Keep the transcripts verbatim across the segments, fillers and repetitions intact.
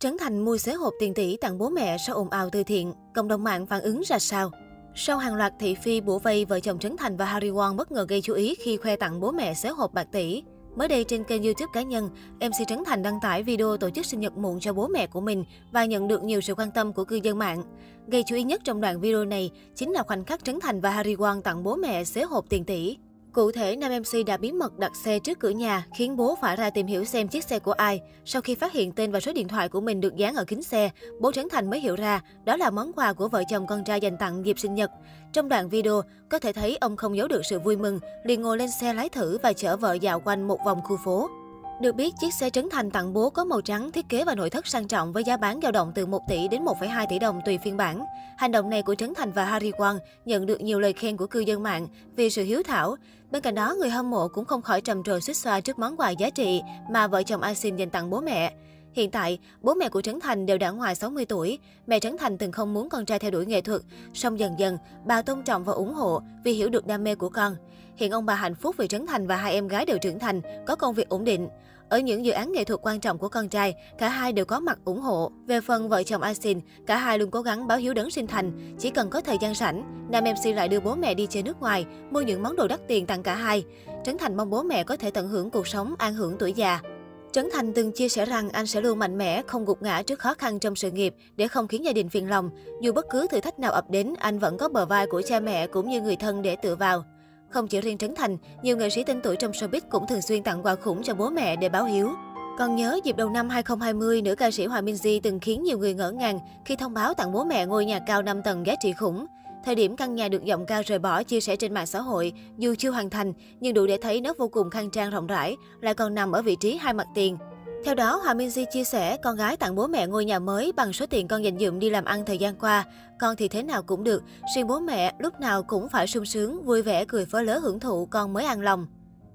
Trấn Thành mua xế hộp tiền tỷ tặng bố mẹ sau ồn ào từ thiện, cộng đồng mạng phản ứng ra sao? Sau hàng loạt thị phi bủa vây, vợ chồng Trấn Thành và Hari Won bất ngờ gây chú ý khi khoe tặng bố mẹ xế hộp bạc tỷ. Mới đây trên kênh YouTube cá nhân, em xê Trấn Thành đăng tải video tổ chức sinh nhật muộn cho bố mẹ của mình và nhận được nhiều sự quan tâm của cư dân mạng. Gây chú ý nhất trong đoạn video này chính là khoảnh khắc Trấn Thành và Hari Won tặng bố mẹ xế hộp tiền tỷ. Cụ thể, nam em xê đã bí mật đặt xe trước cửa nhà, khiến bố phải ra tìm hiểu xem chiếc xe của ai. Sau khi phát hiện tên và số điện thoại của mình được dán ở kính xe, bố Trấn Thành mới hiểu ra đó là món quà của vợ chồng con trai dành tặng dịp sinh nhật. Trong đoạn video, có thể thấy ông không giấu được sự vui mừng, liền ngồi lên xe lái thử và chở vợ dạo quanh một vòng khu phố. Được biết, chiếc xe Trấn Thành tặng bố có màu trắng, thiết kế và nội thất sang trọng với giá bán dao động từ một tỷ đến một phẩy hai tỷ đồng tùy phiên bản. Hành động này của Trấn Thành và Hari Won nhận được nhiều lời khen của cư dân mạng vì sự hiếu thảo. Bên cạnh đó, người hâm mộ cũng không khỏi trầm trồ xuýt xoa trước món quà giá trị mà vợ chồng Asim dành tặng bố mẹ. Hiện tại, bố mẹ của Trấn Thành đều đã ngoài sáu mươi tuổi. Mẹ Trấn Thành từng không muốn con trai theo đuổi nghệ thuật, song dần dần, bà tôn trọng và ủng hộ vì hiểu được đam mê của con. Hiện ông bà hạnh phúc vì Trấn Thành và hai em gái đều trưởng thành, có công việc ổn định. Ở những dự án nghệ thuật quan trọng của con trai, cả hai đều có mặt ủng hộ. Về phần vợ chồng Asin, cả hai luôn cố gắng báo hiếu đấng sinh thành. Chỉ cần có thời gian rảnh, nam em xê lại đưa bố mẹ đi chơi nước ngoài, mua những món đồ đắt tiền tặng cả hai. Trấn Thành mong bố mẹ có thể tận hưởng cuộc sống, an hưởng tuổi già. Trấn Thành từng chia sẻ rằng anh sẽ luôn mạnh mẽ, không gục ngã trước khó khăn trong sự nghiệp để không khiến gia đình phiền lòng. Dù bất cứ thử thách nào ập đến, anh vẫn có bờ vai của cha mẹ cũng như người thân để tựa vào. Không chỉ riêng Trấn Thành, nhiều nghệ sĩ tên tuổi trong showbiz cũng thường xuyên tặng quà khủng cho bố mẹ để báo hiếu. Còn nhớ dịp đầu năm hai không hai không, nữ ca sĩ Hòa Minzy từng khiến nhiều người ngỡ ngàng khi thông báo tặng bố mẹ ngôi nhà cao năm tầng giá trị khủng. Thời điểm căn nhà được giọng ca rời bỏ chia sẻ trên mạng xã hội, dù chưa hoàn thành nhưng đủ để thấy nó vô cùng khang trang rộng rãi, lại còn nằm ở vị trí hai mặt tiền. Theo đó, Hòa Minzy chia sẻ con gái tặng bố mẹ ngôi nhà mới bằng số tiền con dành dụm đi làm ăn thời gian qua. Con thì thế nào cũng được, riêng bố mẹ lúc nào cũng phải sung sướng, vui vẻ, cười phớ lớ hưởng thụ con mới an lòng.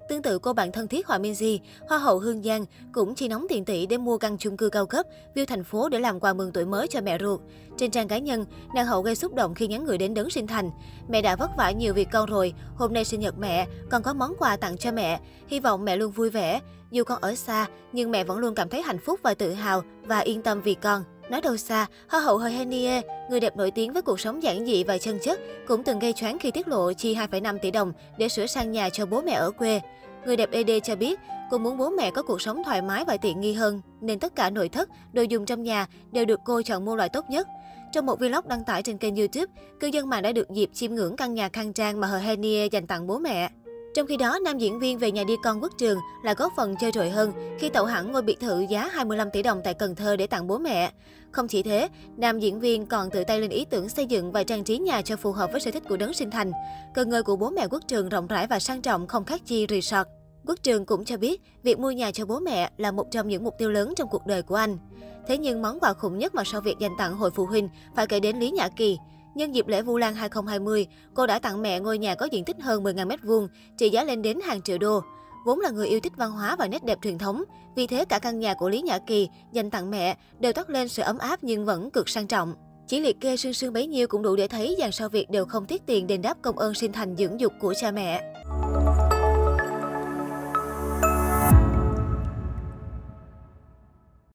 Tương tự cô bạn thân thiết Hòa Minzy, Hoa hậu Hương Giang cũng chi nóng tiền tỷ để mua căn chung cư cao cấp, view thành phố để làm quà mừng tuổi mới cho mẹ ruột. Trên trang cá nhân, nàng hậu gây xúc động khi nhắn gửi đến đấng sinh thành. Mẹ đã vất vả nhiều việc con rồi, hôm nay sinh nhật mẹ, con có món quà tặng cho mẹ. Hy vọng mẹ luôn vui vẻ. Dù con ở xa, nhưng mẹ vẫn luôn cảm thấy hạnh phúc và tự hào và yên tâm vì con. Nói đâu xa, Hoa hậu H'Hen Niê, người đẹp nổi tiếng với cuộc sống giản dị và chân chất, cũng từng gây choáng khi tiết lộ chi hai phẩy năm tỷ đồng để sửa sang nhà cho bố mẹ ở quê. Người đẹp e đê cho biết, cô muốn bố mẹ có cuộc sống thoải mái và tiện nghi hơn, nên tất cả nội thất, đồ dùng trong nhà đều được cô chọn mua loại tốt nhất. Trong một vlog đăng tải trên kênh YouTube, cư dân mạng đã được dịp chiêm ngưỡng căn nhà khang trang mà H'Hen Niê dành tặng bố mẹ. Trong khi đó, nam diễn viên về nhà đi con Quốc Trường là góp phần chơi trội hơn khi tậu hẳn ngôi biệt thự giá hai mươi lăm tỷ đồng tại Cần Thơ để tặng bố mẹ. Không chỉ thế, nam diễn viên còn tự tay lên ý tưởng xây dựng và trang trí nhà cho phù hợp với sở thích của đấng sinh thành. Cơ ngơi của bố mẹ Quốc Trường rộng rãi và sang trọng không khác chi resort. Quốc Trường cũng cho biết, việc mua nhà cho bố mẹ là một trong những mục tiêu lớn trong cuộc đời của anh. Thế nhưng món quà khủng nhất mà sau việc dành tặng hội phụ huynh phải kể đến Lý Nhã Kỳ. Nhân dịp lễ Vu Lan hai không hai không, cô đã tặng mẹ ngôi nhà có diện tích hơn mười nghìn mét vuông, trị giá lên đến hàng triệu đô. Vốn là người yêu thích văn hóa và nét đẹp truyền thống, vì thế cả căn nhà của Lý Nhã Kỳ dành tặng mẹ đều toát lên sự ấm áp nhưng vẫn cực sang trọng. Chỉ liệt kê sương sương bấy nhiêu cũng đủ để thấy dàn sao Việt đều không tiếc tiền đền đáp công ơn sinh thành dưỡng dục của cha mẹ.